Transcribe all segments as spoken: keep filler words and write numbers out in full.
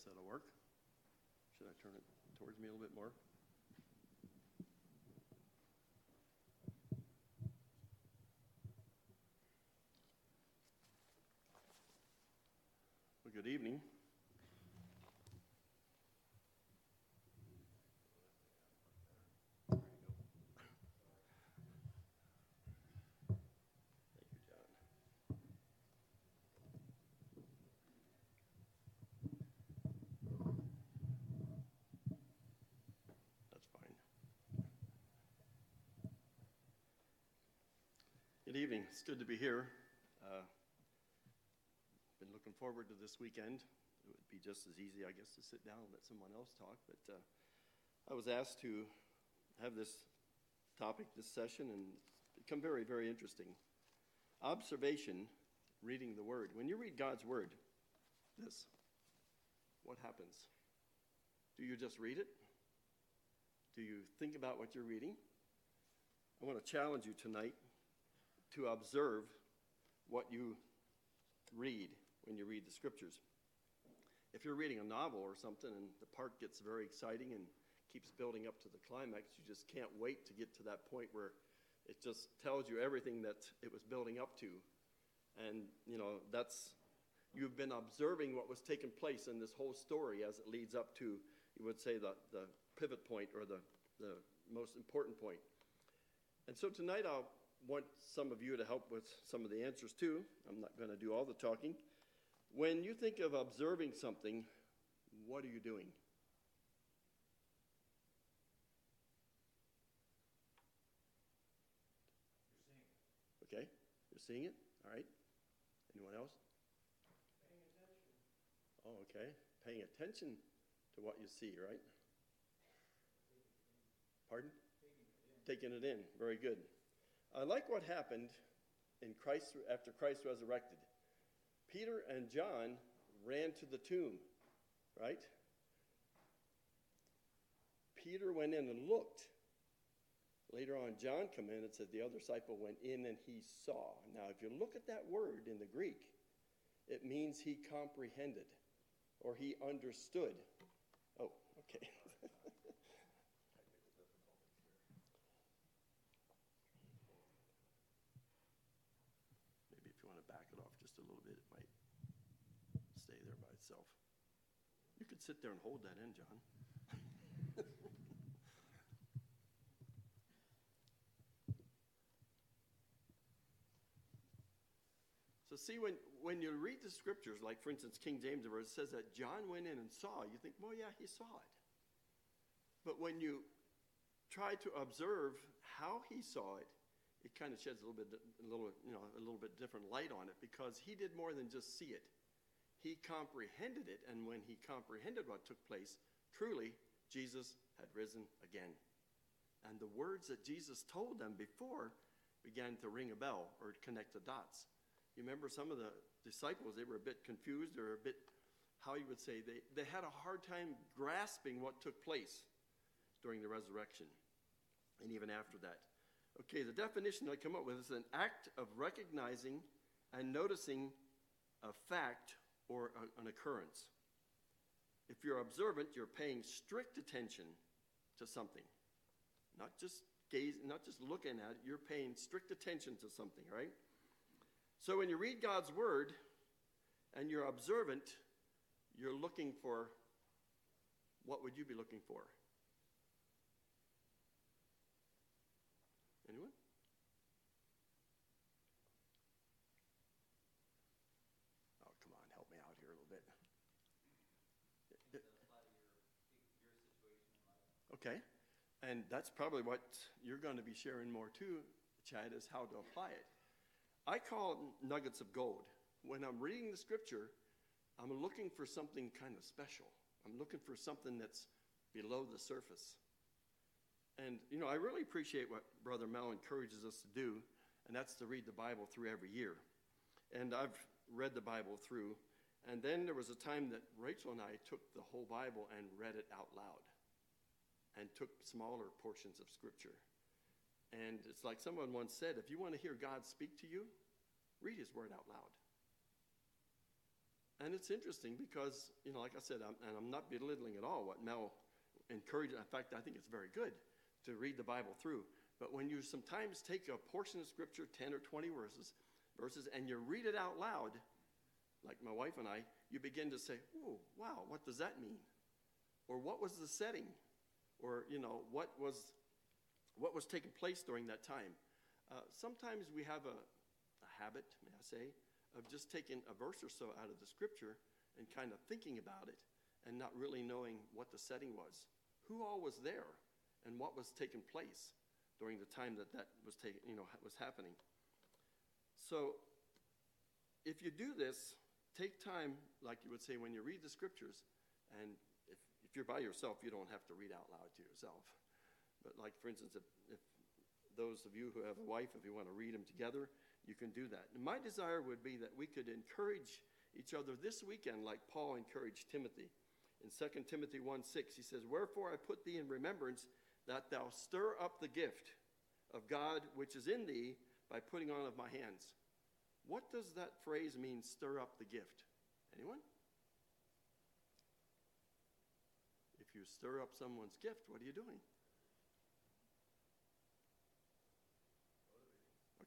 guess that'll work. Should I turn it towards me a little bit more? Well, good evening. Good evening. It's good to be here. Uh, been looking forward to this weekend. It would be just as easy, I guess, to sit down and let someone else talk. But uh, I was asked to have this topic, this session, and it's become very, very interesting. Observation, reading the Word. When you read God's Word, this, what happens? Do you just read it? Do you think about what you're reading? I want to challenge you tonight to observe what you read when you read the Scriptures. If you're reading a novel or something and the part gets very exciting and keeps building up to the climax, you just can't wait to get to that point where it just tells you everything that it was building up to. And, you know, that's, you've been observing what was taking place in this whole story as it leads up to, you would say, the, the pivot point or the, the most important point. And so tonight I'll want some of you to help with some of the answers too. I'm not going to do all the talking. When you think of observing something, what are you doing? You're seeing it. Okay, you're seeing it. All right. Anyone else? Paying attention. Oh, okay. Paying attention to what you see, right? Pardon? Taking it in. Taking it in. Very good. I like what happened in Christ after Christ resurrected. Peter and John ran to the tomb, right? Peter went in and looked. Later on, John came in and said the other disciple went in and he saw. Now, if you look at that word in the Greek, it means he comprehended or he understood. Oh, okay. You could sit there and hold that in, John. So see, when, when you read the Scriptures, like, for instance, King James, where it says that John went in and saw, you think, well, yeah, he saw it. But when you try to observe how he saw it, it kind of sheds a little bit, a little, you know, a little bit different light on it, because he did more than just see it. He comprehended it, and when he comprehended what took place, truly, Jesus had risen again. And the words that Jesus told them before began to ring a bell or connect the dots. You remember some of the disciples, they were a bit confused or a bit, how you would say, they, they had a hard time grasping what took place during the resurrection and even after that. Okay, the definition I come up with is an act of recognizing and noticing a fact or an occurrence. If you're observant, you're paying strict attention to something. Not just gazing, not just looking at it, you're paying strict attention to something, right? So when you read God's Word and you're observant, you're looking for, what would you be looking for? Anyone? Okay, and that's probably what you're going to be sharing more too, Chad, is how to apply it. I call it nuggets of gold. When I'm reading the Scripture, I'm looking for something kind of special. I'm looking for something that's below the surface. And, you know, I really appreciate what Brother Mel encourages us to do, and that's to read the Bible through every year. And I've read the Bible through, and then there was a time that Rachel and I took the whole Bible and read it out loud, and took smaller portions of Scripture. And it's like someone once said, if you want to hear God speak to you, read his word out loud. And it's interesting because, you know, like I said, I'm, and I'm not belittling at all what Mel encouraged. In fact, I think it's very good to read the Bible through. But when you sometimes take a portion of Scripture, ten or twenty verses, verses, and you read it out loud, like my wife and I, you begin to say, oh, wow, what does that mean? Or what was the setting? Or, you know, what was what was taking place during that time? Uh, sometimes we have a, a habit, may I say, of just taking a verse or so out of the Scripture and kind of thinking about it and not really knowing what the setting was. Who all was there and what was taking place during the time that that was taking, you know, was happening. So if you do this, take time, like you would say, when you read the Scriptures, and if, if you're by yourself, you don't have to read out loud to yourself. But like, for instance, if, if those of you who have a wife, if you want to read them together, you can do that. And my desire would be that we could encourage each other this weekend like Paul encouraged Timothy. In Second Timothy one six, he says, "Wherefore I put thee in remembrance that thou stir up the gift of God which is in thee by putting on of my hands." What does that phrase mean, stir up the gift? Anyone? If you stir up someone's gift, what are you doing?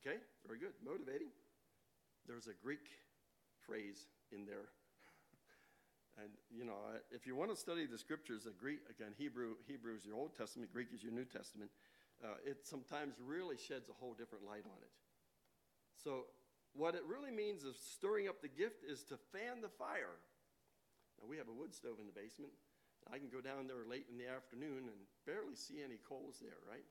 Okay, very good. Motivating. There's a Greek phrase in there. And, you know, if you want to study the Scriptures, a Greek, again, Hebrew, Hebrew is your Old Testament, Greek is your New Testament. Uh, it sometimes really sheds a whole different light on it. So what it really means of stirring up the gift is to fan the fire. Now, we have a wood stove in the basement. I can go down there late in the afternoon and barely see any coals there, right?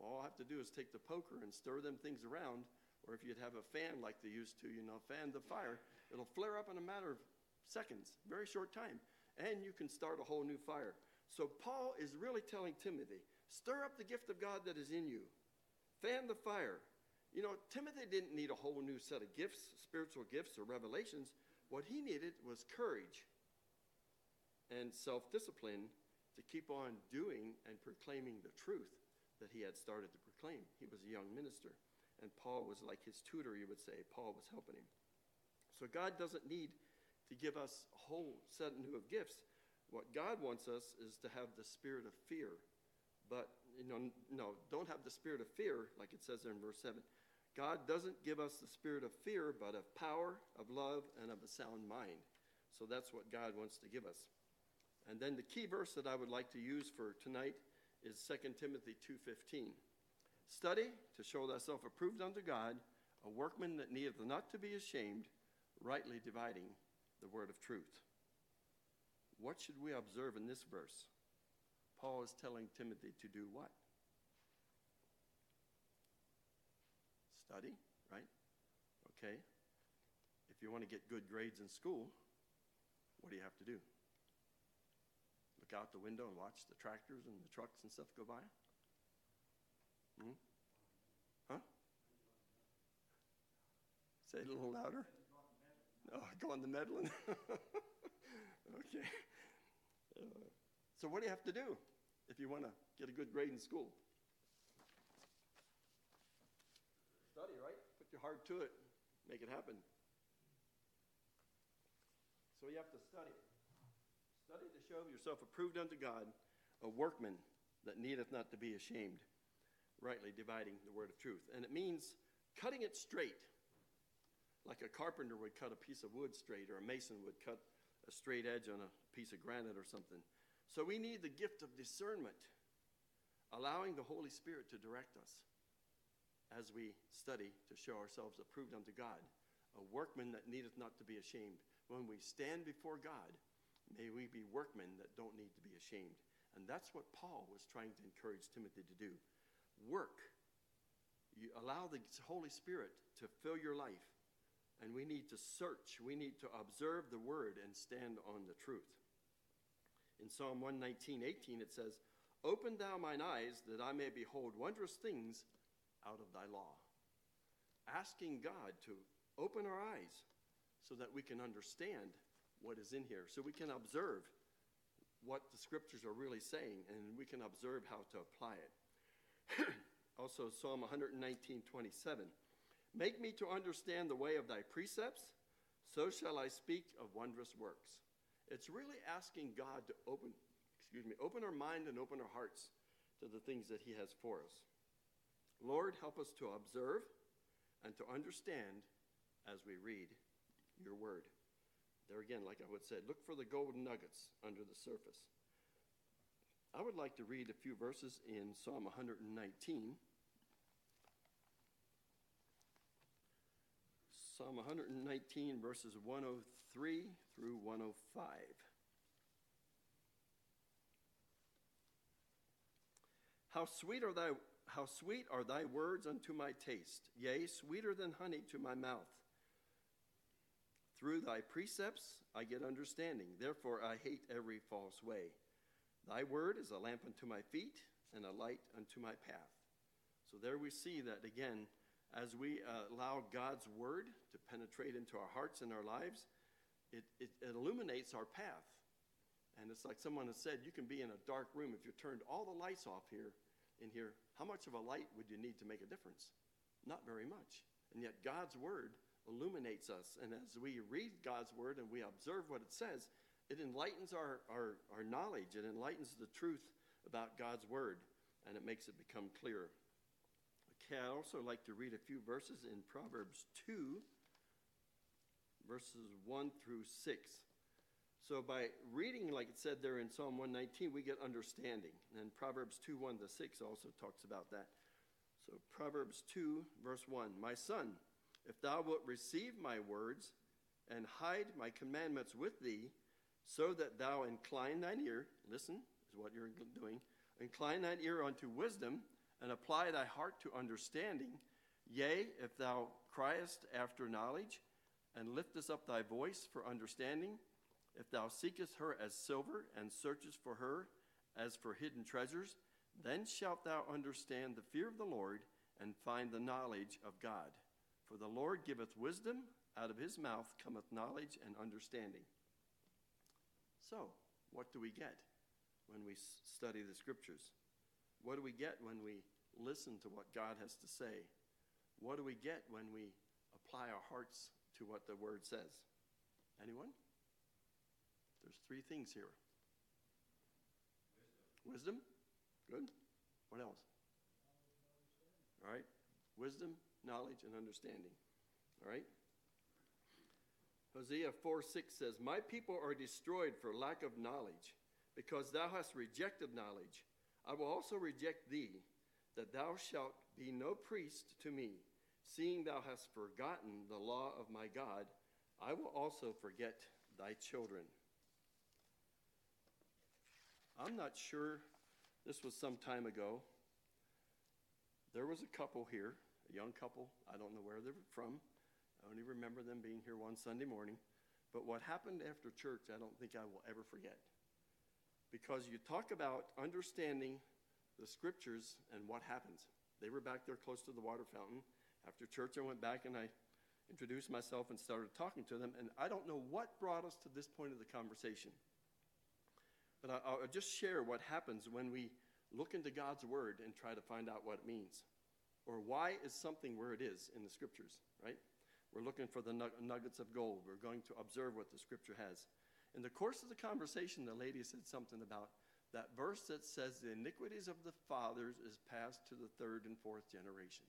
All I have to do is take the poker and stir them things around, or if you'd have a fan like they used to, you know, fan the fire, it'll flare up in a matter of seconds, very short time, and you can start a whole new fire. So Paul is really telling Timothy, stir up the gift of God that is in you. Fan the fire. You know, Timothy didn't need a whole new set of gifts, spiritual gifts or revelations. What he needed was courage and self-discipline to keep on doing and proclaiming the truth that he had started to proclaim. He was a young minister, and Paul was like his tutor, you would say. Paul was helping him. So God doesn't need to give us a whole set new of gifts. What God wants us is to have the spirit of fear. But, you know, no, don't have the spirit of fear, like it says there in verse seven. God doesn't give us the spirit of fear, but of power, of love, and of a sound mind. So that's what God wants to give us. And then the key verse that I would like to use for tonight is Second Timothy two fifteen. "Study to show thyself approved unto God, a workman that needeth not to be ashamed, rightly dividing the word of truth." What should we observe in this verse? Paul is telling Timothy to do what? Study, right? Okay. If you want to get good grades in school, what do you have to do? Look out the window and watch the tractors and the trucks and stuff go by? Hmm? Huh? Say it a little louder. Oh, go on the Medlin. Okay. Uh, so what do you have to do if you want to get a good grade in school? Study, right? Put your heart to it. Make it happen. So you have to study. Study to show yourself approved unto God, a workman that needeth not to be ashamed, rightly dividing the word of truth. And it means cutting it straight, like a carpenter would cut a piece of wood straight, or a mason would cut a straight edge on a piece of granite or something. So we need the gift of discernment, allowing the Holy Spirit to direct us as we study to show ourselves approved unto God, a workman that needeth not to be ashamed. When we stand before God, may we be workmen that don't need to be ashamed. And that's what Paul was trying to encourage Timothy to do. Work. You allow the Holy Spirit to fill your life. And we need to search. We need to observe the word and stand on the truth. In Psalm one nineteen, eighteen, it says, "Open thou mine eyes, that I may behold wondrous things out of thy law." Asking God to open our eyes so that we can understand what is in here, so we can observe what the Scriptures are really saying, and we can observe how to apply it. Also, Psalm one nineteen, twenty-seven, "Make me to understand the way of thy precepts, so shall I speak of wondrous works. It's really asking God to open, excuse me, open our mind and open our hearts to the things that he has for us. Lord, help us to observe and to understand as we read your word. There again, like I would say, look for the golden nuggets under the surface. I would like to read a few verses in Psalm one nineteen. Psalm one nineteen, verses one oh three through one oh five. How sweet are thy how sweet are thy words unto my taste, yea, sweeter than honey to my mouth. Through thy precepts I get understanding, therefore I hate every false way. Thy word is a lamp unto my feet and a light unto my path. So there we see that again, as we uh, allow God's word to penetrate into our hearts and our lives, it, it, it illuminates our path. And it's like someone has said, you can be in a dark room. If you turned all the lights off here, in here, how much of a light would you need to make a difference? Not very much. And yet God's word illuminates us. And as we read God's word and we observe what it says, it enlightens our, our, our knowledge. It enlightens the truth about God's word, and it makes it become clearer. Okay, I'd also like to read a few verses in Proverbs two, verses one through six. So by reading, like it said there in Psalm one nineteen, we get understanding. And Proverbs two, one to six also talks about that. So Proverbs two, verse one, my son, if thou wilt receive my words and hide my commandments with thee, so that thou incline thine ear, listen, is what you're doing, incline thine ear unto wisdom and apply thy heart to understanding. Yea, if thou criest after knowledge and liftest up thy voice for understanding, if thou seekest her as silver and searchest for her as for hidden treasures, then shalt thou understand the fear of the Lord and find the knowledge of God. For the Lord giveth wisdom, out of his mouth cometh knowledge and understanding. So, what do we get when we study the scriptures? What do we get when we listen to what God has to say? What do we get when we apply our hearts to what the word says? Anyone? There's three things here. Wisdom. Wisdom? Good. What else? All right. Wisdom, knowledge, and understanding. All right. Hosea four six says, my people are destroyed for lack of knowledge, because thou hast rejected knowledge. I will also reject thee, that thou shalt be no priest to me, seeing thou hast forgotten the law of my God. I will also forget thy children. I'm not sure, this was some time ago. There was a couple here, a young couple. I don't know where they were from. I only remember them being here one Sunday morning. But what happened after church, I don't think I will ever forget. Because you talk about understanding the scriptures and what happens. They were back there close to the water fountain. After church, I went back and I introduced myself and started talking to them. And I don't know what brought us to this point of the conversation. But I'll just share what happens when we look into God's word and try to find out what it means. Or why is something where it is in the scriptures, right? We're looking for the nuggets of gold. We're going to observe what the scripture has. In the course of the conversation, the lady said something about that verse that says the iniquities of the fathers is passed to the third and fourth generation.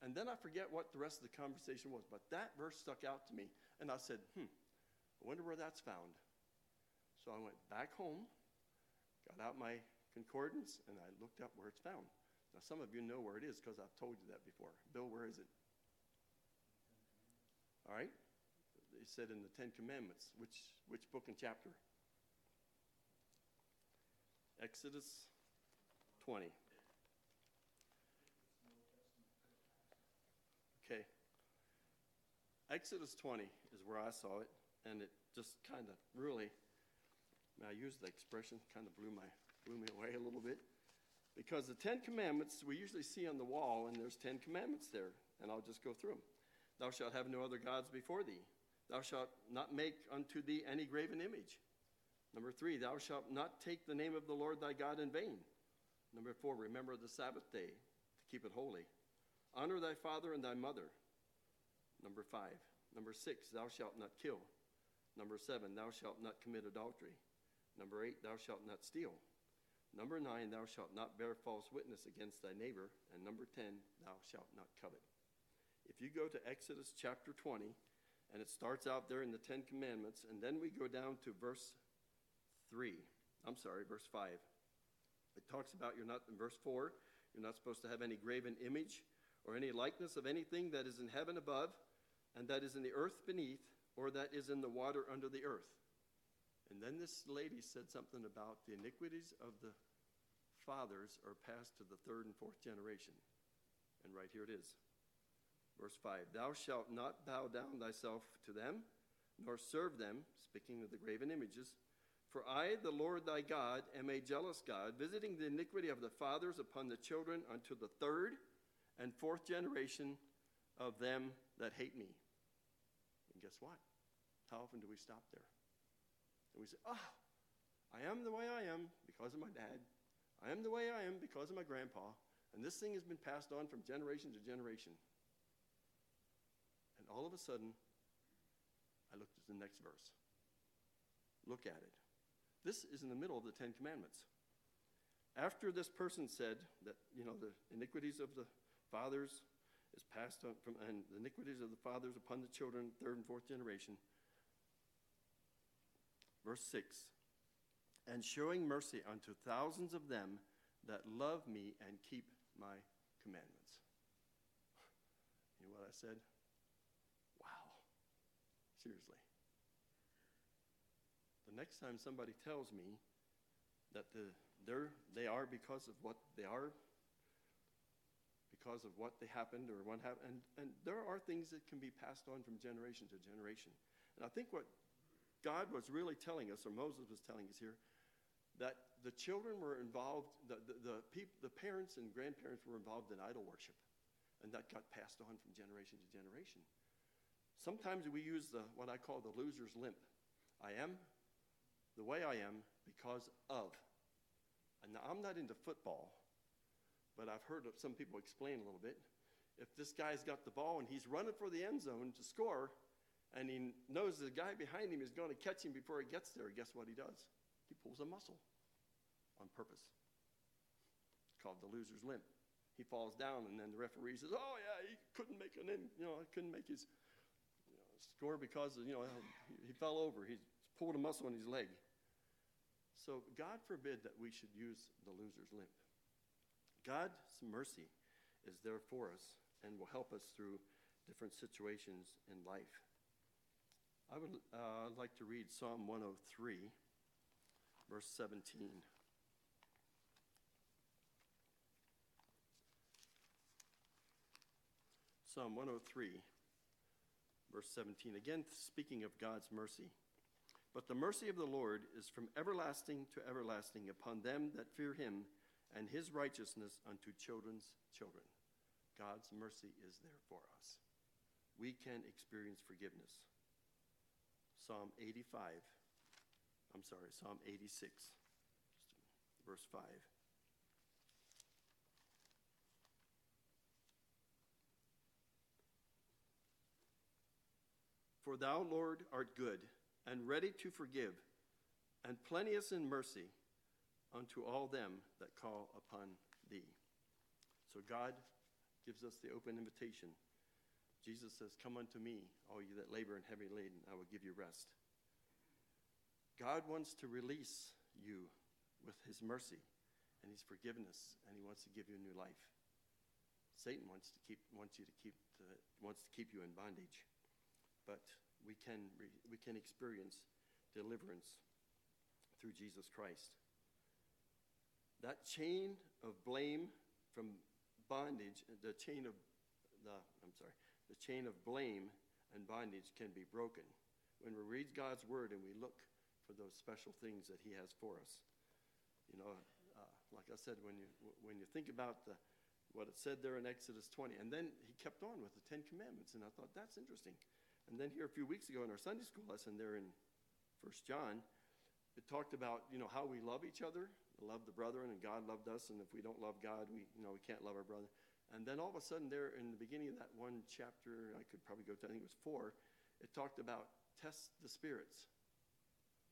And then I forget what the rest of the conversation was, but that verse stuck out to me. And I said, hmm, I wonder where that's found. So I went back home, got out my concordance, and I looked up where it's found. Now, some of you know where it is because I've told you that before. Bill, where is it? All right. It said in the Ten Commandments. Which which book and chapter? Exodus twenty. Okay. Exodus twenty is where I saw it, and it just kind of really... I used the expression, kind of blew my blew me away a little bit. Because the Ten Commandments, we usually see on the wall, and there's Ten Commandments there. And I'll just go through them. Thou shalt have no other gods before thee. Thou shalt not make unto thee any graven image. Number three, thou shalt not take the name of the Lord thy God in vain. Number four, remember the Sabbath day to keep it holy. Honor thy father and thy mother. Number five, Number six, thou shalt not kill. Number seven, thou shalt not commit adultery. Number eight, thou shalt not steal. Number nine, thou shalt not bear false witness against thy neighbor. And number ten, thou shalt not covet. If you go to Exodus chapter twenty, and it starts out there in the Ten Commandments, and then we go down to verse three. I'm sorry, verse five. It talks about you're not, in verse four, you're not supposed to have any graven image or any likeness of anything that is in heaven above and that is in the earth beneath or that is in the water under the earth. And then this lady said something about the iniquities of the fathers are passed to the third and fourth generation. And right here it is. Verse five, thou shalt not bow down thyself to them, nor serve them, speaking of the graven images. For I, the Lord thy God, am a jealous God, visiting the iniquity of the fathers upon the children unto the third and fourth generation of them that hate me. And guess what? How often do we stop there? And we say, oh, I am the way I am because of my dad. I am the way I am because of my grandpa. And this thing has been passed on from generation to generation. And all of a sudden, I looked at the next verse. Look at it. This is in the middle of the Ten Commandments. After this person said that, you know, the iniquities of the fathers is passed on from, and the iniquities of the fathers upon the children, third and fourth generation. Verse six, and showing mercy unto thousands of them that love me and keep my commandments. You know what I said? Wow. Seriously. The next time somebody tells me that the, they're, they are because of what they are, because of what they happened or what happened, and, and there are things that can be passed on from generation to generation. And I think what God was really telling us, or Moses was telling us here, that the children were involved, the, the, the, peop, the parents and grandparents were involved in idol worship, and that got passed on from generation to generation. Sometimes we use the what I call the loser's limp. I am the way I am because of. And now, I'm not into football, but I've heard of some people explain a little bit. If this guy's got the ball and he's running for the end zone to score, and he knows the guy behind him is going to catch him before he gets there. Guess what he does? He pulls a muscle on purpose. It's called the loser's limp. He falls down, and then the referee says, "Oh yeah, he couldn't make an end, you know, couldn't make his you know, score because of, you know he, he fell over. He pulled a muscle in his leg." So God forbid that we should use the loser's limp. God's mercy is there for us and will help us through different situations in life. I would uh, like to read Psalm one oh three, verse seventeen. Psalm one oh three, verse seventeen. Again, speaking of God's mercy. But the mercy of the Lord is from everlasting to everlasting upon them that fear him, and his righteousness unto children's children. God's mercy is there for us. We can experience forgiveness. Psalm eighty-five, I'm sorry, Psalm eighty-six, verse five. For thou, Lord, art good and ready to forgive, and plenteous in mercy unto all them that call upon thee. So God gives us the open invitation. Jesus says, come unto me, all you that labor and heavy laden, I will give you rest. God wants to release you with his mercy and his forgiveness, and he wants to give you a new life. Satan wants to keep wants you to keep to, wants to keep you in bondage, but we can we can experience deliverance through Jesus Christ. That chain of blame from bondage, the chain of the I'm sorry. The chain of blame and bondage can be broken when we read God's word and we look for those special things that he has for us. You know, uh, like I said, when you when you think about the, what it said there in Exodus twenty, and then he kept on with the Ten Commandments, and I thought that's interesting. And then here a few weeks ago in our Sunday school lesson there in First John, it talked about, you know, how we love each other, love the brethren, and God loved us, and if we don't love God, we you know we can't love our brother. And then all of a sudden there in the beginning of that one chapter, I could probably go to, I think it was four, It talked about test the spirits.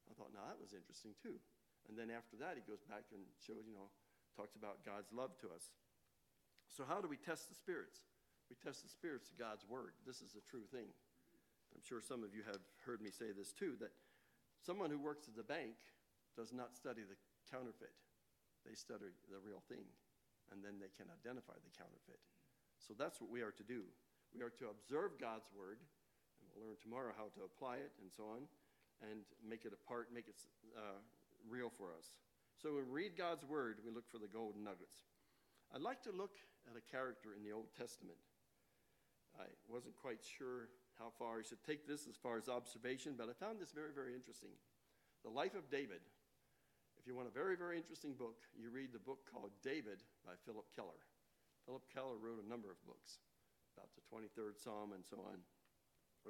I thought, now that was interesting too. And then after that, he goes back and shows, you know, talks about God's love to us. So how do we test the spirits? We test the spirits of God's word. This is a true thing. I'm sure some of you have heard me say this too, that someone who works at the bank does not study the counterfeit. They study the real thing, and then they can identify the counterfeit. So that's what we are to do. We are to observe God's word, and we'll learn tomorrow how to apply it and so on, and make it a part, make it uh, real for us. So when we read God's word, we look for the golden nuggets. I'd like to look at a character in the Old Testament. I wasn't quite sure how far I should take this as far as observation, but I found this very, very interesting. The Life of David. If you want a very, very interesting book, you read the book called David by Philip Keller. Philip Keller wrote a number of books about the twenty-third Psalm and so on.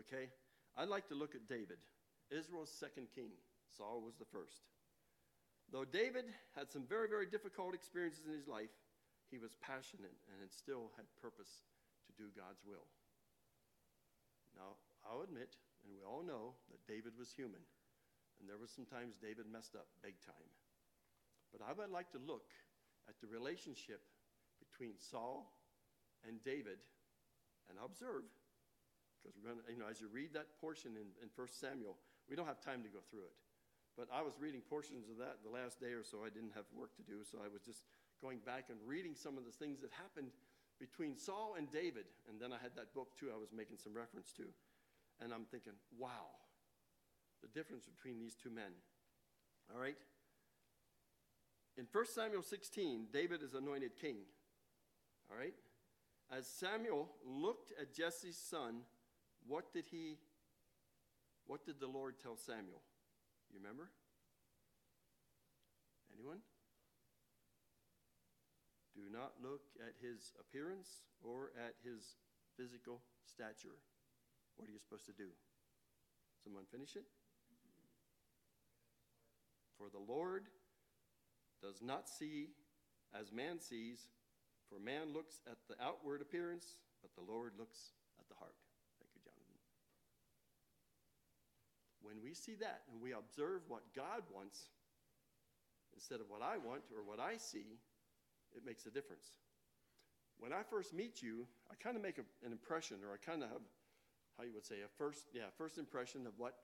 Okay? I'd like to look at David, Israel's second king. Saul was the first. Though David had some very, very difficult experiences in his life, he was passionate and still had purpose to do God's will. Now, I'll admit, and we all know, that David was human. And there was sometimes David messed up big time. But I would like to look at the relationship between Saul and David and observe. Because we're going to, you know, as you read that portion in, in First Samuel, we don't have time to go through it. But I was reading portions of that the last day or so. I didn't have work to do, so I was just going back and reading some of the things that happened between Saul and David. And then I had that book, too, I was making some reference to. And I'm thinking, wow, the difference between these two men. All right? In First Samuel sixteen, David is anointed king. All right? As Samuel looked at Jesse's son, what did he, what did the Lord tell Samuel? You remember? Anyone? Do not look at his appearance or at his physical stature. What are you supposed to do? Someone finish it? For the Lord does not see as man sees, for man looks at the outward appearance, but the Lord looks at the heart. Thank you, Jonathan. When we see that and we observe what God wants instead of what I want or what I see, it makes a difference. When I first meet you, I kind of make a, an impression, or I kind of have, how you would say, a first, yeah, first impression of what,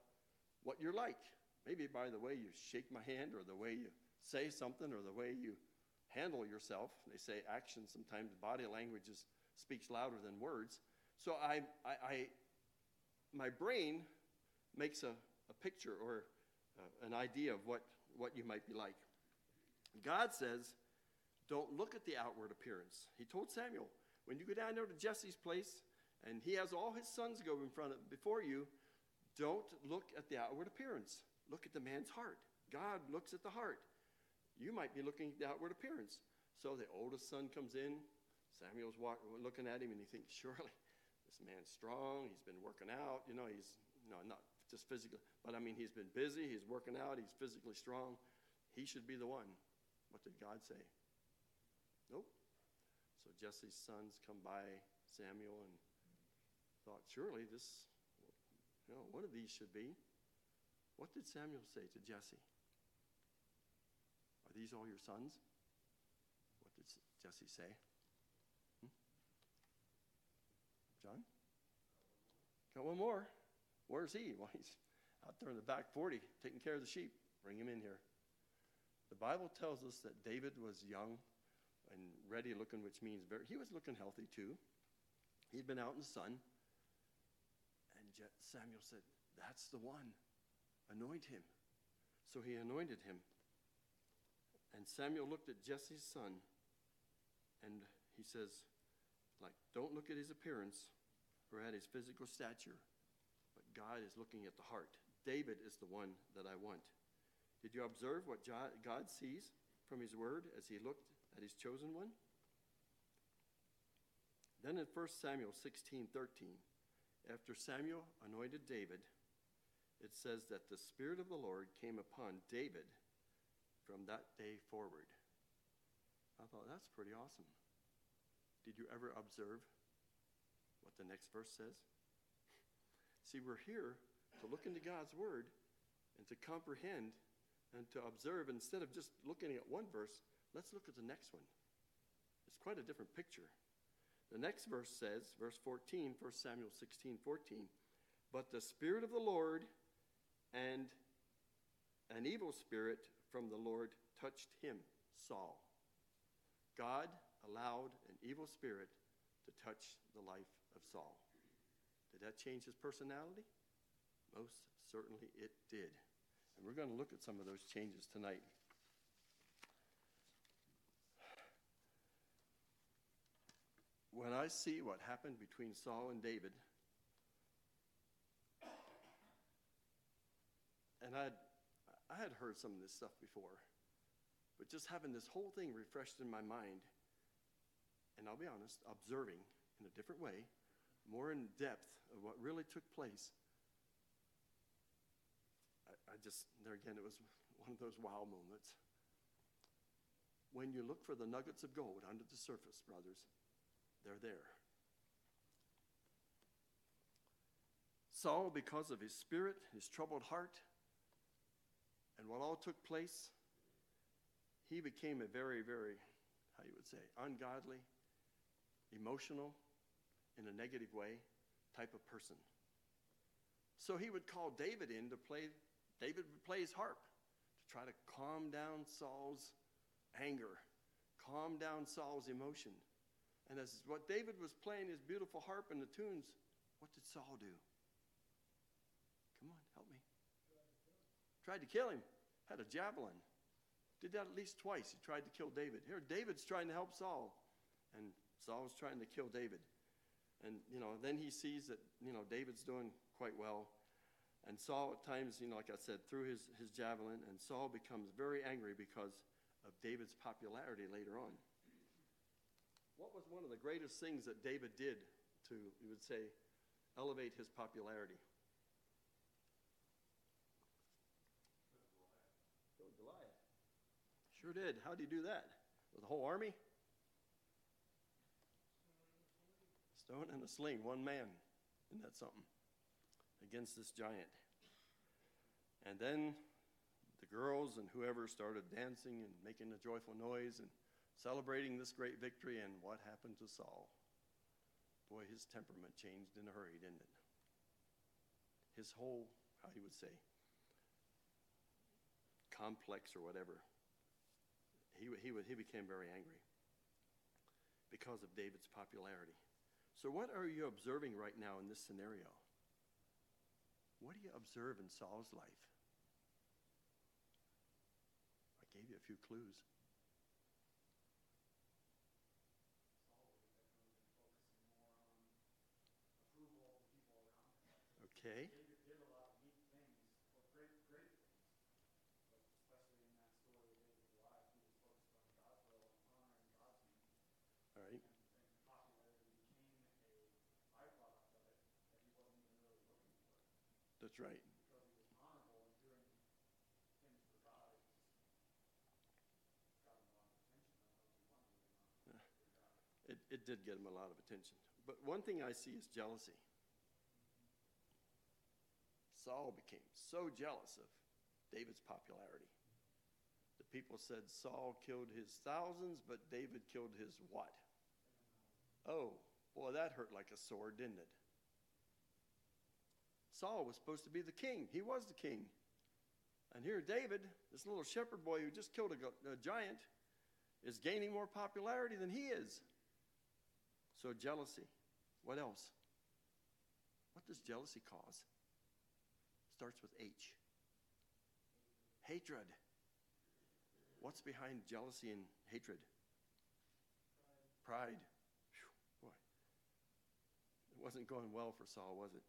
what you're like. Maybe by the way you shake my hand, or the way you say something, or the way you handle yourself. They say action, sometimes body language is, speaks louder than words. So I, I, I my brain makes a, a picture or uh, an idea of what, what you might be like. God says, don't look at the outward appearance. He told Samuel, when you go down there to Jesse's place, and he has all his sons go in front of before you, don't look at the outward appearance. Look at the man's heart. God looks at the heart. You might be looking at the outward appearance. So the oldest son comes in. Samuel's walk, looking at him, and he thinks, surely this man's strong. He's been working out. You know, he's no, not just physically, but I mean, he's been busy. He's working out. He's physically strong. He should be the one. What did God say? Nope. So Jesse's sons come by Samuel and thought, surely this, you know, one of these should be. What did Samuel say to Jesse? Are these all your sons? What did Jesse say? Hmm? John? Got one more. Where's he? Well, he's out there in the back forty, taking care of the sheep. Bring him in here. The Bible tells us that David was young and ready looking, which means very, he was looking healthy too. He'd been out in the sun. And Je- Samuel said, that's the one. Anoint him. So he anointed him. And Samuel looked at Jesse's son, and he says, like, don't look at his appearance or at his physical stature, but God is looking at the heart. David is the one that I want. Did you observe what God sees from his word as he looked at his chosen one? Then in First Samuel sixteen thirteen, after Samuel anointed David, it says that the Spirit of the Lord came upon David from that day forward. I thought, that's pretty awesome. Did you ever observe what the next verse says? See, we're here to look into God's word and to comprehend and to observe. Instead of just looking at one verse, let's look at the next one. It's quite a different picture. The next verse says, verse fourteen, First Samuel sixteen fourteen, "But the Spirit of the Lord and an evil spirit from the Lord touched him, Saul." God allowed an evil spirit to touch the life of Saul. Did that change his personality? Most certainly it did. And we're going to look at some of those changes tonight. When I see what happened between Saul and David, and I'd, I had heard some of this stuff before, but just having this whole thing refreshed in my mind, and I'll be honest, observing in a different way, more in depth of what really took place, I, I just, there again, it was one of those wow moments. When you look for the nuggets of gold under the surface, brothers, they're there. Saul, because of his spirit, his troubled heart, and what all took place, he became a very, very, how you would say, ungodly, emotional, in a negative way, type of person. So he would call David in to play, David would play his harp to try to calm down Saul's anger, calm down Saul's emotion. And as what David was playing his beautiful harp and the tunes, what did Saul do? Come on, help me. Tried to kill him. Had a javelin. Did that at least twice. He tried to kill David. Here, David's trying to help Saul, and Saul's trying to kill David. And, you know, then he sees that, you know, David's doing quite well. And Saul at times, you know, like I said, threw his, his javelin, and Saul becomes very angry because of David's popularity later on. What was one of the greatest things that David did to, you would say, elevate his popularity? Sure did. How'd he do that? With a whole army? Stone and a sling, one man. Isn't that something? Against this giant. And then the girls and whoever started dancing and making a joyful noise and celebrating this great victory. And what happened to Saul? Boy, his temperament changed in a hurry, didn't it? His whole, how you would say, complex or whatever. He he he became very angry because of David's popularity. So what are you observing right now in this scenario? What do you observe in Saul's life? I gave you a few clues. Okay. That's right. It, it did get him a lot of attention. But one thing I see is jealousy. Saul became so jealous of David's popularity. The people said Saul killed his thousands, but David killed his what? Oh, boy, that hurt like a sword, didn't it? Saul was supposed to be the king. He was the king. And here David, this little shepherd boy who just killed a, a giant, is gaining more popularity than he is. So jealousy. What else? What does jealousy cause? Starts with H. Hatred. What's behind jealousy and hatred? Pride. Pride. Whew, boy. It wasn't going well for Saul, was it?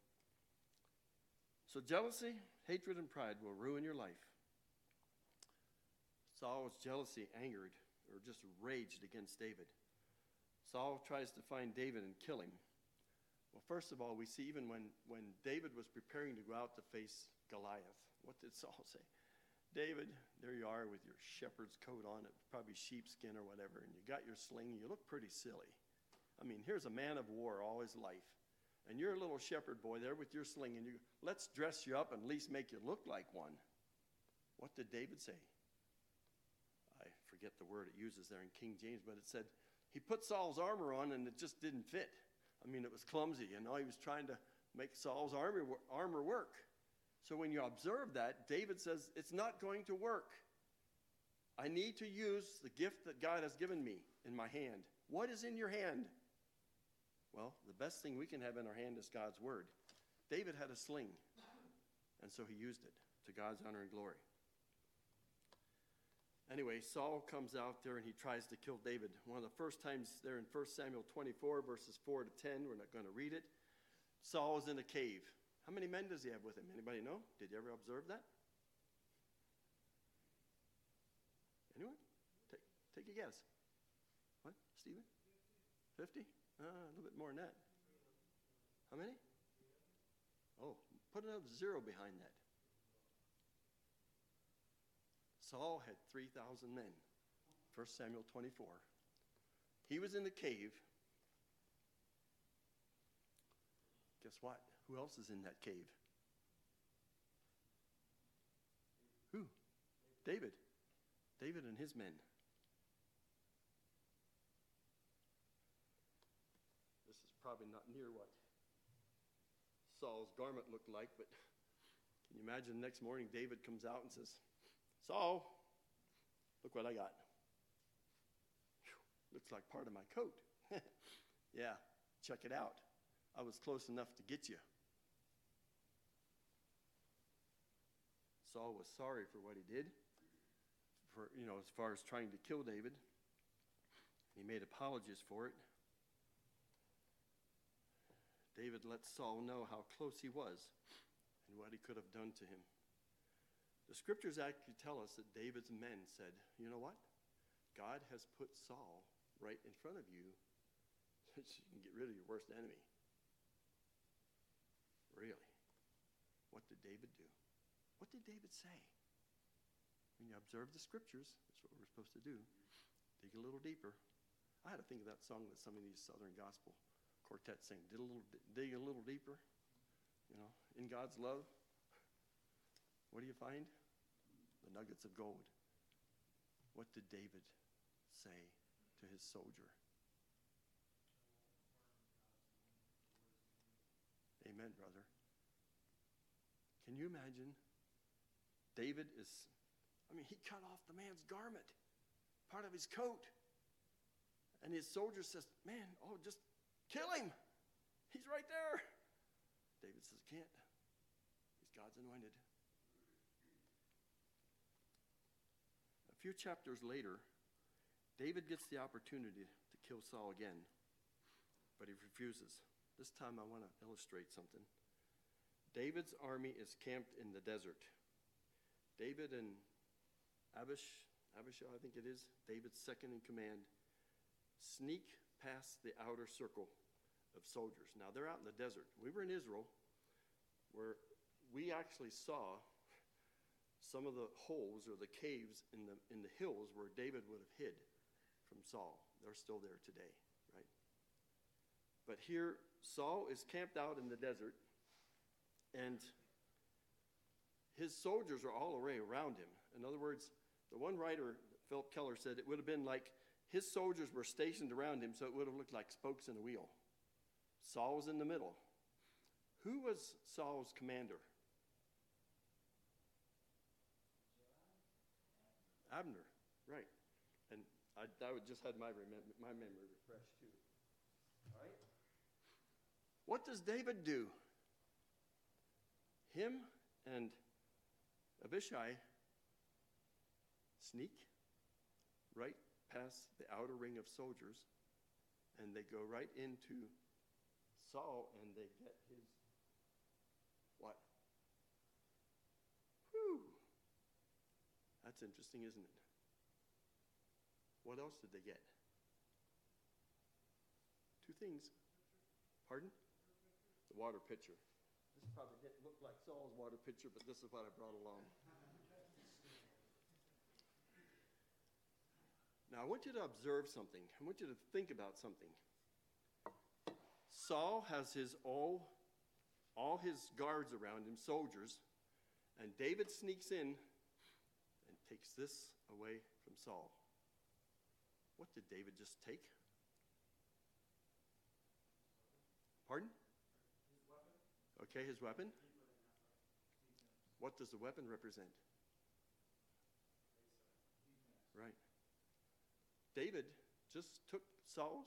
So jealousy, hatred, and pride will ruin your life. Saul's jealousy angered or just raged against David. Saul tries to find David and kill him. Well, first of all, we see even when, when David was preparing to go out to face Goliath, what did Saul say? David, there you are with your shepherd's coat on, it probably sheepskin or whatever, and you got your sling, you look pretty silly. I mean, here's a man of war all his life, and you're a little shepherd boy there with your sling, and you, let's dress you up and at least make you look like one. What did David say? I forget the word it uses there in King James, but it said he put Saul's armor on, and it just didn't fit. I mean, it was clumsy, and all he was trying to make Saul's armor, armor work. So when you observe that, David says, it's not going to work. I need to use the gift that God has given me in my hand. What is in your hand? Well, the best thing we can have in our hand is God's word. David had a sling, and so he used it to God's honor and glory. Anyway, Saul comes out there, and he tries to kill David. One of the first times there in First Samuel twenty-four, verses four to ten, we're not going to read it. Saul is in a cave. How many men does he have with him? Anybody know? Did you ever observe that? Anyone? Take, take a guess. What, Stephen? fifty? Uh, a little bit more than that. How many? Oh, put another zero behind that. Saul had three thousand men, First Samuel twenty-four. He was in the cave. Guess what? Who else is in that cave? Who? David. David and his men. This is probably not near what Saul's garment looked like, but can you imagine the next morning David comes out and says, Saul, look what I got. Whew, looks like part of my coat. Yeah, check it out. I was close enough to get you. Saul was sorry for what he did, for, you know, as far as trying to kill David. He made apologies for it. David let Saul know how close he was and what he could have done to him. The scriptures actually tell us that David's men said, you know what? God has put Saul right in front of you so you can get rid of your worst enemy. Really? What did David do? What did David say? When you observe the scriptures, that's what we're supposed to do. Dig a little deeper. I had to think of that song that some of these Southern Gospel quartets sing. Dig a little, dig a little deeper. You know, in God's love, what do you find? The nuggets of gold. What did David say to his soldier? Amen, brother. Can you imagine? David is, I mean, he cut off the man's garment, part of his coat. And his soldier says, man, oh, just kill him. He's right there. David says, can't. He's God's anointed. A few chapters later, David gets the opportunity to kill Saul again, but he refuses. This time I want to illustrate something. David's army is camped in the desert. David and Abish, Abishai, I think it is, David's second in command, sneak past the outer circle of soldiers. Now, they're out in the desert. We were in Israel where we actually saw some of the holes or the caves in the, in the hills where David would have hid from Saul. They're still there today, right? But here, Saul is camped out in the desert, and his soldiers are all arrayed around him. In other words, the one writer, Philip Keller, said it would have been like his soldiers were stationed around him, so it would have looked like spokes in a wheel. Saul was in the middle. Who was Saul's commander? Abner, right. And I, I would just had my, remem- my memory refreshed, too. All right. What does David do? Him and Abishai sneak right past the outer ring of soldiers, and they go right into Saul, and they get his what? Whew. That's interesting, isn't it? What else did they get? Two things. Pardon? The water pitcher. This probably didn't look like Saul's water pitcher, but this is what I brought along. Now, I want you to observe something. I want you to think about something. Saul has his all, all his guards around him, soldiers, and David sneaks in and takes this away from Saul. What did David just take? Pardon? His weapon. Okay, his weapon. What does the weapon represent? Right. David just took Saul's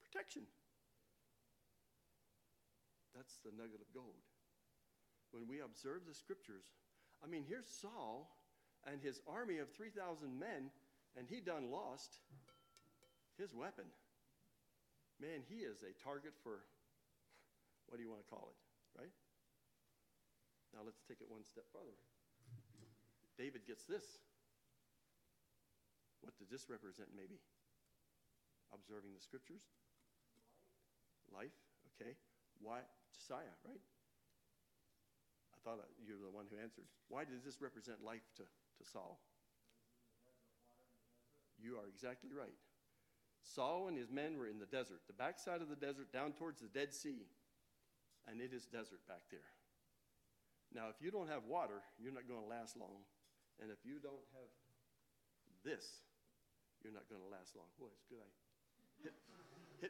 protection. That's the nugget of gold. When we observe the scriptures, I mean, here's Saul and his army of three thousand men, and he done lost his weapon. Man, he is a target for, what do you want to call it, right? Now let's take it one step further. David gets this. What did this represent, maybe? Observing the scriptures? Life, okay. Why, Josiah, right? I thought you were the one who answered. Why does this represent life to, to Saul? You are exactly right. Saul and his men were in the desert, the backside of the desert, down towards the Dead Sea. And it is desert back there. Now, if you don't have water, you're not going to last long. And if you don't have this, you're not going to last long. Boy, it's good I hit,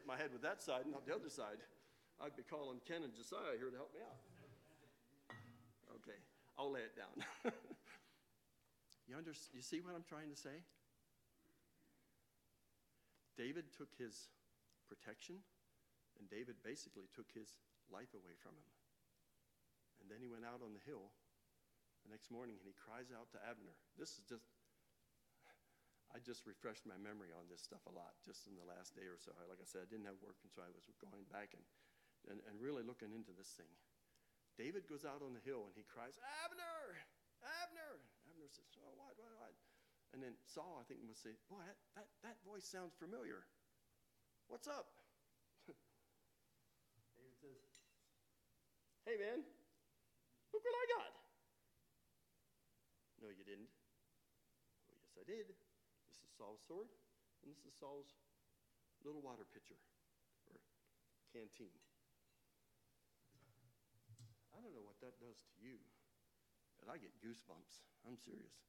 hit my head with that side, not the other side. I'd be calling Ken and Josiah here to help me out. Okay, I'll lay it down. you, under, you see what I'm trying to say? David took his protection, and David basically took his life away from him. And then he went out on the hill the next morning, and he cries out to Abner. This is just, I just refreshed my memory on this stuff a lot just in the last day or so. Like I said, I didn't have work, and so I was going back and, and, and really looking into this thing. David goes out on the hill, and he cries, Abner, Abner. Abner says, oh, what, what, what? And then Saul, I think, must say, boy, that, that, that voice sounds familiar. What's up? David says, hey, man, look what I got. No, you didn't. Oh, yes, I did. This is Saul's sword, and this is Saul's little water pitcher or canteen. I don't know what that does to you, but I get goosebumps. I'm serious.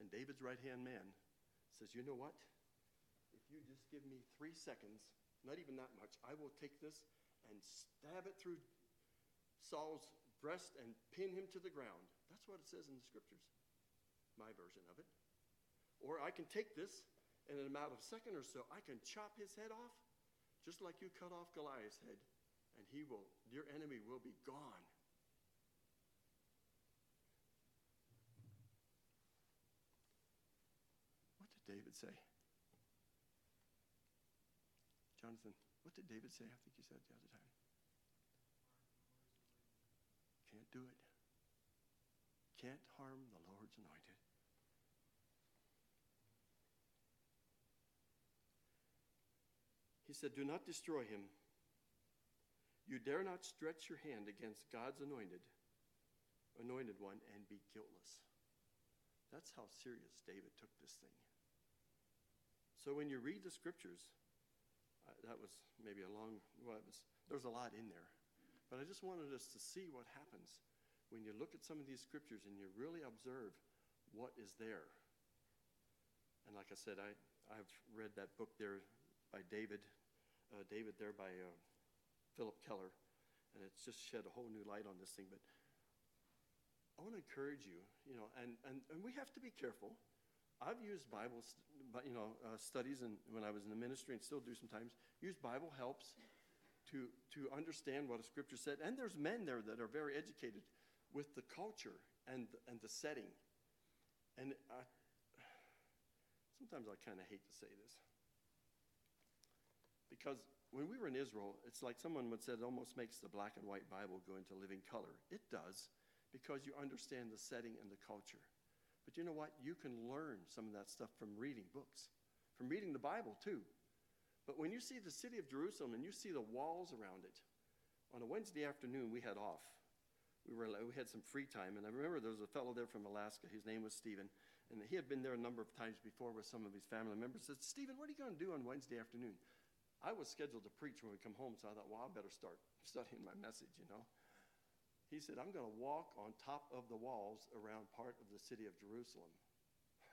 And David's right-hand man says, you know what? If you just give me three seconds, not even that much, I will take this and stab it through Saul's breast and pin him to the ground. That's what it says in the scriptures, my version of it. Or I can take this, and in a matter of a second or so, I can chop his head off, just like you cut off Goliath's head, and he will, your enemy will be gone. What did David say? Jonathan, what did David say? I think you said the other time. Can't do it. Can't harm the Lord's anointed. He said, do not destroy him. You dare not stretch your hand against God's anointed, anointed one and be guiltless. That's how serious David took this thing. So when you read the scriptures, uh, that was maybe a long, well, it was, there's a lot in there. But I just wanted us to see what happens when you look at some of these scriptures and you really observe what is there. And like I said, I, I've read that book there by David, uh, David there by uh, Philip Keller, and it's just shed a whole new light on this thing. But I want to encourage you, you know, and, and, and we have to be careful. I've used Bible, you know, uh, studies and when I was in the ministry and still do sometimes, use Bible helps. To, to understand what a scripture said. And there's men there that are very educated with the culture and, and the setting. And I, sometimes I kind of hate to say this. Because when we were in Israel, it's like someone would say it almost makes the black and white Bible go into living color. It does, because you understand the setting and the culture. But you know what? You can learn some of that stuff from reading books, from reading the Bible too. But when you see the city of Jerusalem and you see the walls around it, on a Wednesday afternoon we had off. We were we had some free time, and I remember there was a fellow there from Alaska. His name was Stephen, and he had been there a number of times before with some of his family members, said, "Stephen, what are you going to do on Wednesday afternoon?" I was scheduled to preach when we come home, so I thought, well, I better start studying my message, you know. He said, "I'm going to walk on top of the walls around part of the city of Jerusalem."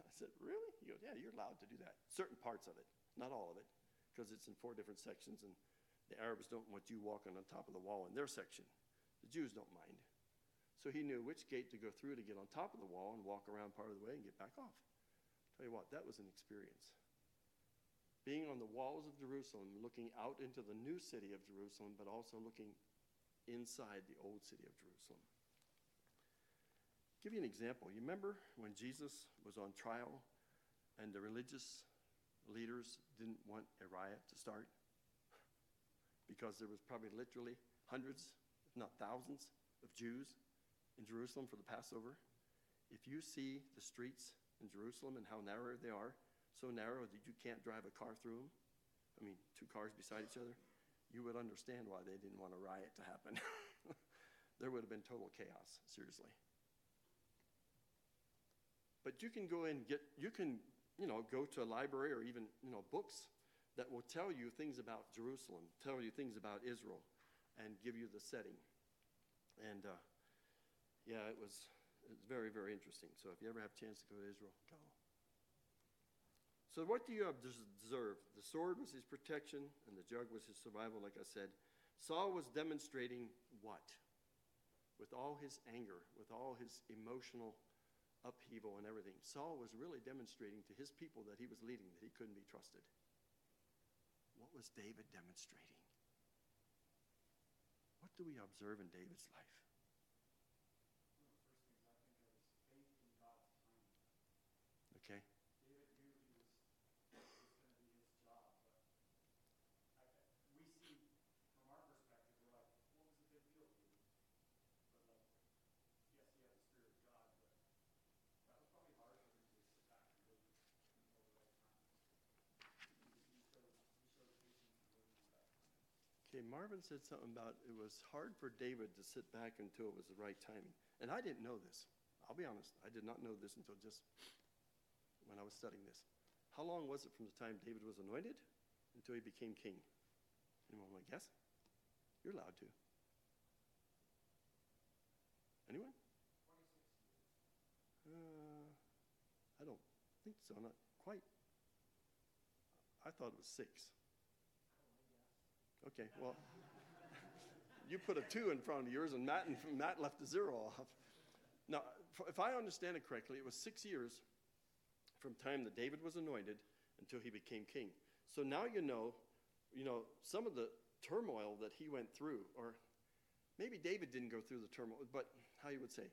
I said, "Really?" He goes, "Yeah, you're allowed to do that. Certain parts of it, not all of it, because it's in four different sections, and the Arabs don't want you walking on top of the wall in their section. The Jews don't mind." So he knew which gate to go through to get on top of the wall and walk around part of the way and get back off. Tell you what, that was an experience. Being on the walls of Jerusalem, looking out into the new city of Jerusalem, but also looking inside the old city of Jerusalem. I'll give you an example. You remember when Jesus was on trial and the religious leaders didn't want a riot to start? Because there was probably literally hundreds, if not thousands, of Jews in Jerusalem for the Passover. If you see the streets in Jerusalem and how narrow they are, so narrow that you can't drive a car through them, I mean, two cars beside each other, you would understand why they didn't want a riot to happen. There would have been total chaos, seriously. But you can go and get, you can, you know, go to a library or even, you know, books that will tell you things about Jerusalem, tell you things about Israel, and give you the setting. And, uh, yeah, it was, it was very, very interesting. So if you ever have a chance to go to Israel, go. So what do you observe? The sword was his protection, and the jug was his survival, like I said. Saul was demonstrating what? With all his anger, with all his emotional upheaval and everything, Saul was really demonstrating to his people that he was leading, that he couldn't be trusted. What was David demonstrating? What do we observe in David's life? One of the first things I think of is faith in God's timing. Okay. David knew he was, it was going to be his job, but I, we see from our perspective, we're like, what was the big deal? But like, yes, he had the Spirit of God, but that was probably hard for him to sit back and wait until the right time. He showed, he showed patience and waiting for that time. Okay, Marvin said something about it was hard for David to sit back until it was the right timing. And I didn't know this. I'll be honest. I did not know this until just when I was studying this. How long was it from the time David was anointed until he became king? Anyone want to guess? You're allowed to. Anyone? Uh, I don't think so. Not quite. I thought it was six. Okay, well, you put a two in front of yours, and Matt, and Matt left a zero off. Now, if I understand it correctly, it was six years from time that David was anointed until he became king. So now you know, you know, some of the turmoil that he went through, or maybe David didn't go through the turmoil, but how you would say,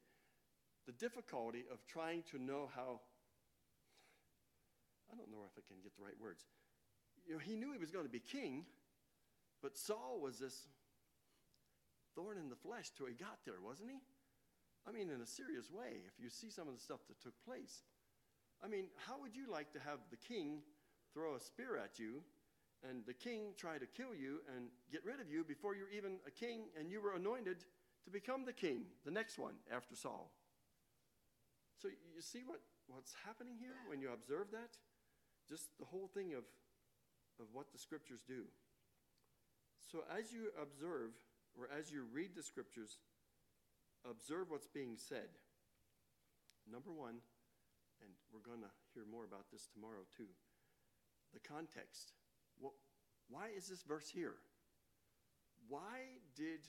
the difficulty of trying to know how, I don't know if I can get the right words. You know, he knew he was going to be king, but Saul was this thorn in the flesh till he got there, wasn't he? I mean, in a serious way, if you see some of the stuff that took place. I mean, how would you like to have the king throw a spear at you and the king try to kill you and get rid of you before you're even a king and you were anointed to become the king, the next one after Saul? So you see what, what's happening here when you observe that? Just the whole thing of, of what the scriptures do. So as you observe, or as you read the scriptures, observe what's being said. Number one, and we're going to hear more about this tomorrow too, the context. What, why is this verse here? Why did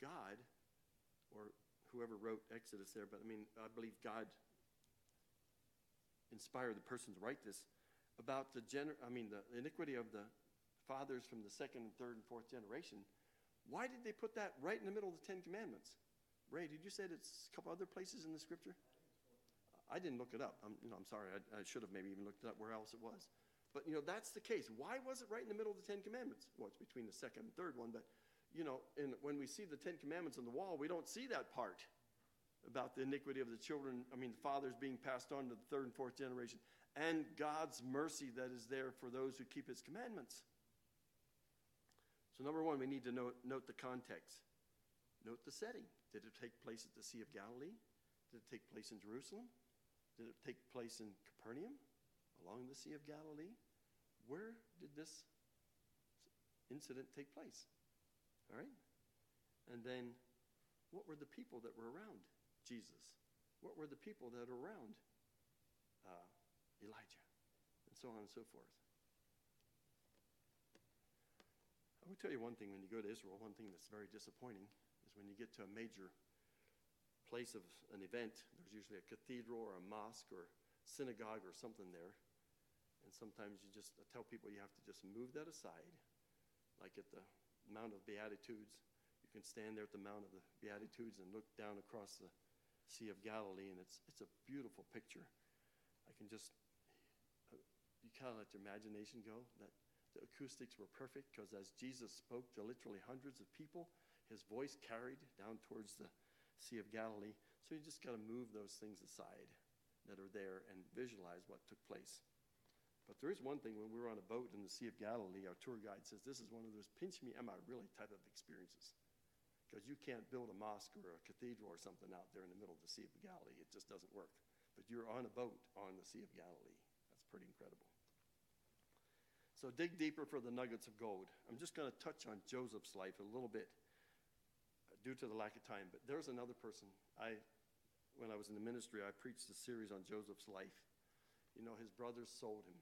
God, or whoever wrote Exodus there, but I mean, I believe God inspired the person to write this, about the gener- I mean, the iniquity of the fathers from the second and third and fourth generation. Why did they put that right in the middle of the Ten Commandments? Ray, did you say it's a couple other places in the scripture? I didn't look it up. I'm, you know, I'm sorry. I, I should have maybe even looked it up where else it was. But, you know, that's the case. Why was it right in the middle of the Ten Commandments? Well, it's between the second and third one. But, you know, in, when we see the Ten Commandments on the wall, we don't see that part about the iniquity of the children, I mean, the fathers being passed on to the third and fourth generation, and God's mercy that is there for those who keep his commandments. So number one, we need to note, note the context. Note the setting. Did it take place at the Sea of Galilee? Did it take place in Jerusalem? Did it take place in Capernaum, along the Sea of Galilee? Where did this incident take place? All right? And then, what were the people that were around Jesus? What were the people that were around uh, Elijah? And so on and so forth. I will tell you one thing when you go to Israel, one thing that's very disappointing is when you get to a major place of an event, there's usually a cathedral or a mosque or synagogue or something there. And sometimes you just tell people you have to just move that aside. Like at the Mount of Beatitudes, you can stand there at the Mount of the Beatitudes and look down across the Sea of Galilee, and it's it's a beautiful picture. I can just, you kind of let your imagination go. That the acoustics were perfect because as Jesus spoke to literally hundreds of people, his voice carried down towards the Sea of Galilee. So you just got to move those things aside that are there and visualize what took place. But there is one thing, when we were on a boat in the Sea of Galilee, our tour guide says this is one of those pinch-me-am-I-really type of experiences, because you can't build a mosque or a cathedral or something out there in the middle of the Sea of Galilee. It just doesn't work. But you're on a boat on the Sea of Galilee. That's pretty incredible. So dig deeper for the nuggets of gold. I'm just going to touch on Joseph's life a little bit due to the lack of time. But there's another person. I, when I was in the ministry, I preached a series on Joseph's life. You know, his brothers sold him.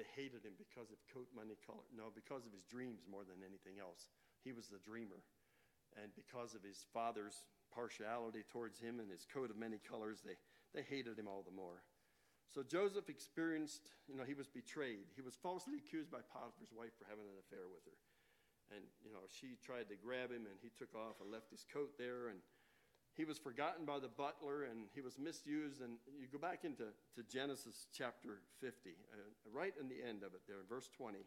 They hated him because of coat money color. No, because of his dreams more than anything else. He was the dreamer. And because of his father's partiality towards him and his coat of many colors, they, they hated him all the more. So Joseph experienced, you know, he was betrayed. He was falsely accused by Potiphar's wife for having an affair with her. And, you know, she tried to grab him, and he took off and left his coat there. And he was forgotten by the butler, and he was misused. And you go back into to Genesis chapter fifty, uh, right in the end of it there, in verse twenty.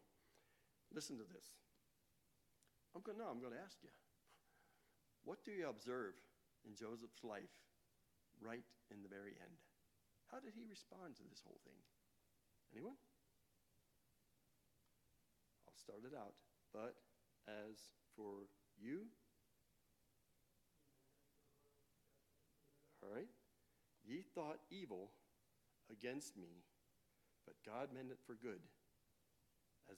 Listen to this. I'm going, no, I'm going to ask you. What do you observe in Joseph's life right in the very end? How did he respond to this whole thing? Anyone? I'll start it out. But as for you, all right, ye thought evil against me, but God meant it for good, as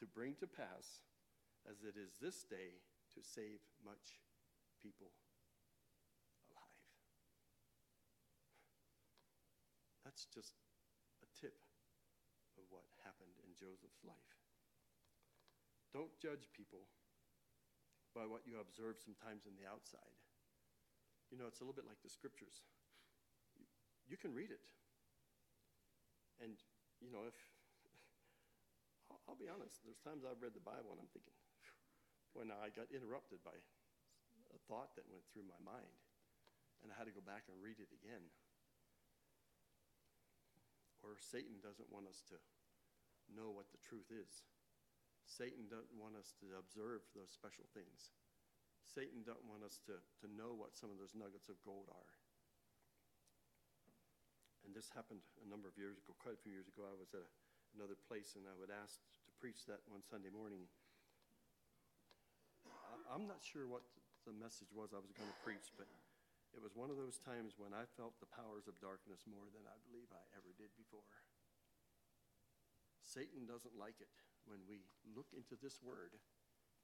to bring to pass, as it is this day, to save much people alive. That's just a tip of what happened in Joseph's life. Don't judge people by what you observe sometimes in the outside. You know, it's a little bit like the scriptures. You, you can read it. And, you know, if, I'll, I'll be honest, there's times I've read the Bible and I'm thinking, boy, now I got interrupted by a thought that went through my mind. And I had to go back and read it again. Or Satan doesn't want us to know what the truth is. Satan doesn't want us to observe those special things. Satan doesn't want us to, to know what some of those nuggets of gold are. And this happened a number of years ago, quite a few years ago. I was at a, another place, and I was asked to preach that one Sunday morning. I, I'm not sure what the message was I was going to preach, but it was one of those times when I felt the powers of darkness more than I believe I ever did before. Satan doesn't like it when we look into this word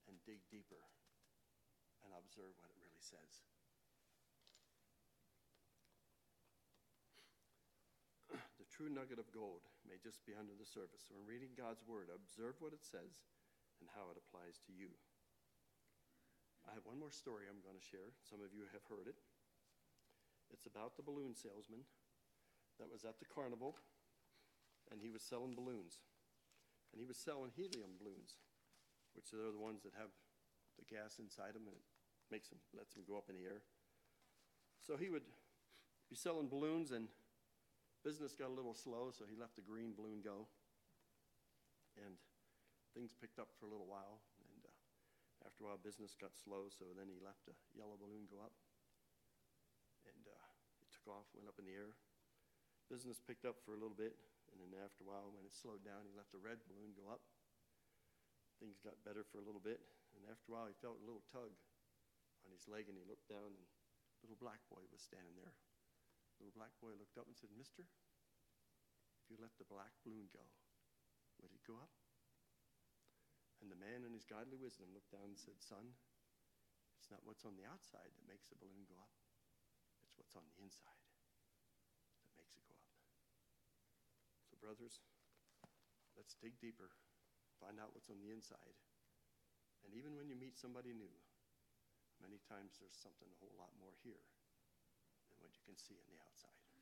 and dig deeper and observe what it really says. The true nugget of gold may just be under the surface. So when reading God's word, observe what it says and how it applies to you. I have one more story I'm going to share. Some of you have heard it. It's about the balloon salesman that was at the carnival, and he was selling balloons. And he was selling helium balloons, which are the ones that have the gas inside them, and it makes them, lets them go up in the air. So he would be selling balloons, and business got a little slow, so he left the green balloon go. And things picked up for a little while, and uh, after a while, business got slow, so then he left a yellow balloon go up. And uh, it took off, went up in the air. Business picked up for a little bit, and then after a while, when it slowed down, he left a red balloon go up. Things got better for a little bit, and after a while, he felt a little tug on his leg, and he looked down, and little black boy was standing there. Little black boy looked up and said, "Mister, if you let the black balloon go, would it go up?" And the man in his godly wisdom looked down and said, "Son, it's not what's on the outside that makes the balloon go up. It's what's on the inside that makes it go up." So brothers, let's dig deeper, find out what's on the inside. And even when you meet somebody new, many times there's something a whole lot more here than what you can see on the outside.